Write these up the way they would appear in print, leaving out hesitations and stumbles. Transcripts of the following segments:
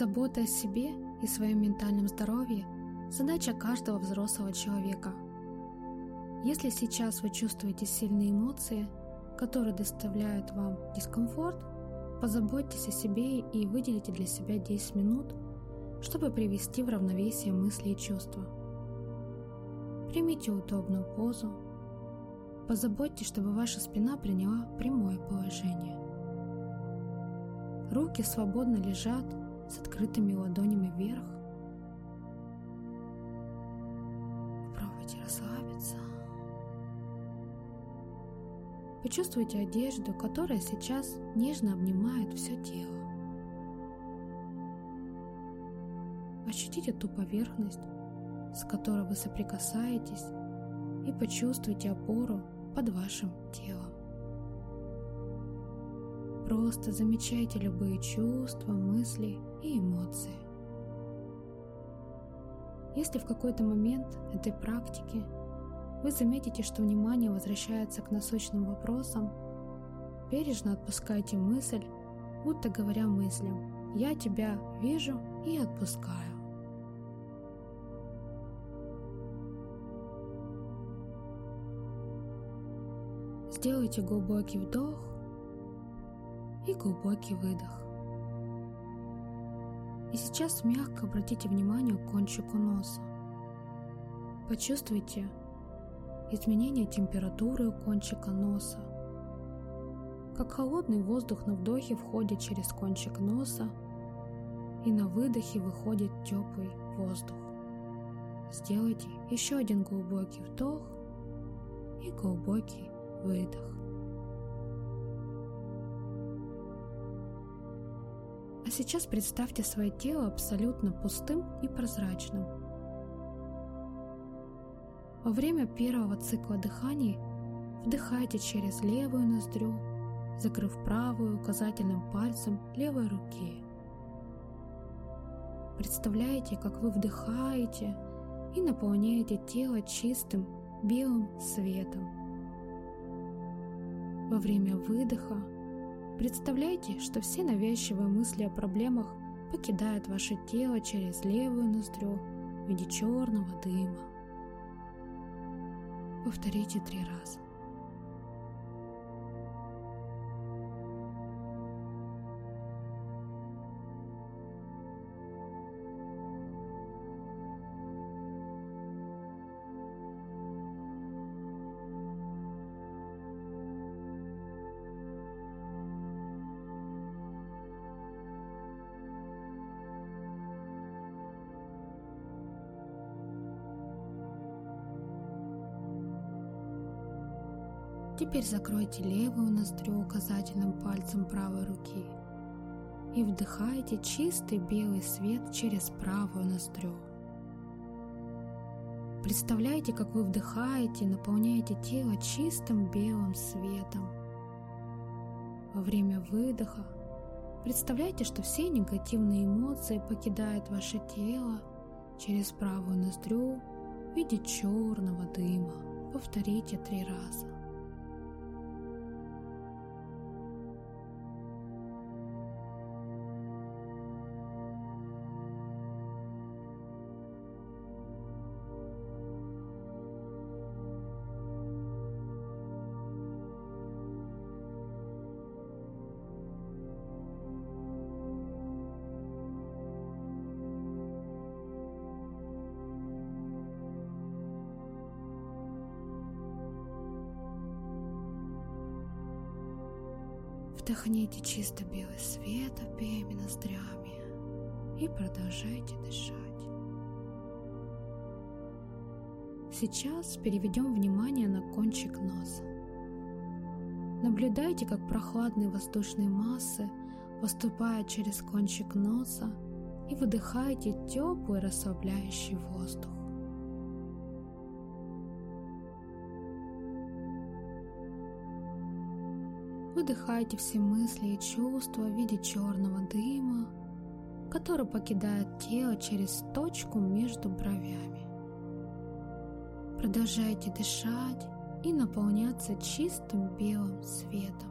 Забота о себе и своем ментальном здоровье – задача каждого взрослого человека. Если сейчас вы чувствуете сильные эмоции, которые доставляют вам дискомфорт, позаботьтесь о себе и выделите для себя 10 минут, чтобы привести в равновесие мысли и чувства. Примите удобную позу. Позаботьтесь, чтобы ваша спина приняла прямое положение. Руки свободно лежат с открытыми ладонями вверх. Попробуйте расслабиться. Почувствуйте одежду, которая сейчас нежно обнимает все тело. Ощутите ту поверхность, с которой вы соприкасаетесь, и почувствуйте опору под вашим телом. Просто замечайте любые чувства, мысли и эмоции. Если в какой-то момент этой практики вы заметите, что внимание возвращается к насущным вопросам, бережно отпускайте мысль, будто говоря мыслям: «Я тебя вижу и отпускаю». Сделайте глубокий вдох и глубокий выдох. И сейчас мягко обратите внимание к кончику носа. Почувствуйте изменение температуры у кончика носа. Как холодный воздух на вдохе входит через кончик носа, и на выдохе выходит теплый воздух. Сделайте еще один глубокий вдох и глубокий выдох. А сейчас представьте свое тело абсолютно пустым и прозрачным. Во время первого цикла дыхания вдыхайте через левую ноздрю, закрыв правую указательным пальцем левой руки. Представляете, как вы вдыхаете и наполняете тело чистым белым светом. Во время выдоха представляйте, что все навязчивые мысли о проблемах покидают ваше тело через левую ноздрю в виде черного дыма. Повторите 3 раза. Теперь закройте левую ноздрю указательным пальцем правой руки и вдыхайте чистый белый свет через правую ноздрю. Представляете, как вы вдыхаете и наполняете тело чистым белым светом. Во время выдоха представляйте, что все негативные эмоции покидают ваше тело через правую ноздрю в виде черного дыма. Повторите 3 раза. Вдохните чисто белый свет обеими ноздрями и продолжайте дышать. Сейчас переведем внимание на кончик носа. Наблюдайте, как прохладные воздушные массы поступают через кончик носа, и выдыхайте теплый расслабляющий воздух. Выдыхайте все мысли и чувства в виде черного дыма, который покидает тело через точку между бровями. Продолжайте дышать и наполняться чистым белым светом.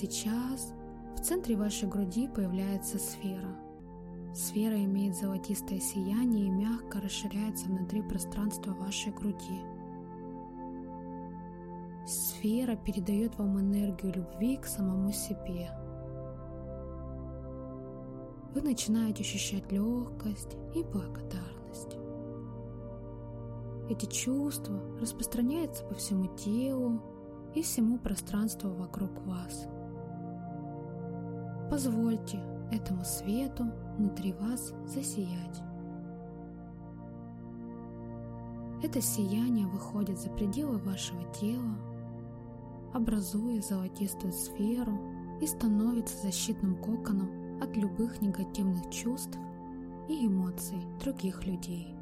Сейчас в центре вашей груди появляется сфера. Сфера имеет золотистое сияние и мягко расширяется внутри пространства вашей груди. Сфера передает вам энергию любви к самому себе. Вы начинаете ощущать легкость и благодарность. Эти чувства распространяются по всему телу и всему пространству вокруг вас. Позвольте этому свету внутри вас засиять. Это сияние выходит за пределы вашего тела, образуя золотистую сферу и становится защитным коконом от любых негативных чувств и эмоций других людей.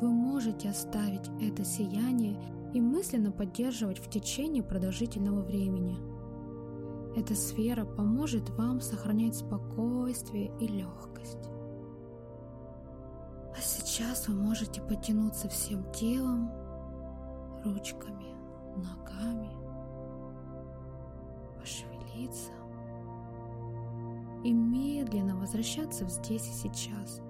Вы можете оставить это сияние и мысленно поддерживать в течение продолжительного времени. Эта сфера поможет вам сохранять спокойствие и легкость. А сейчас вы можете потянуться всем телом, ручками, ногами, пошевелиться и медленно возвращаться в здесь и сейчас.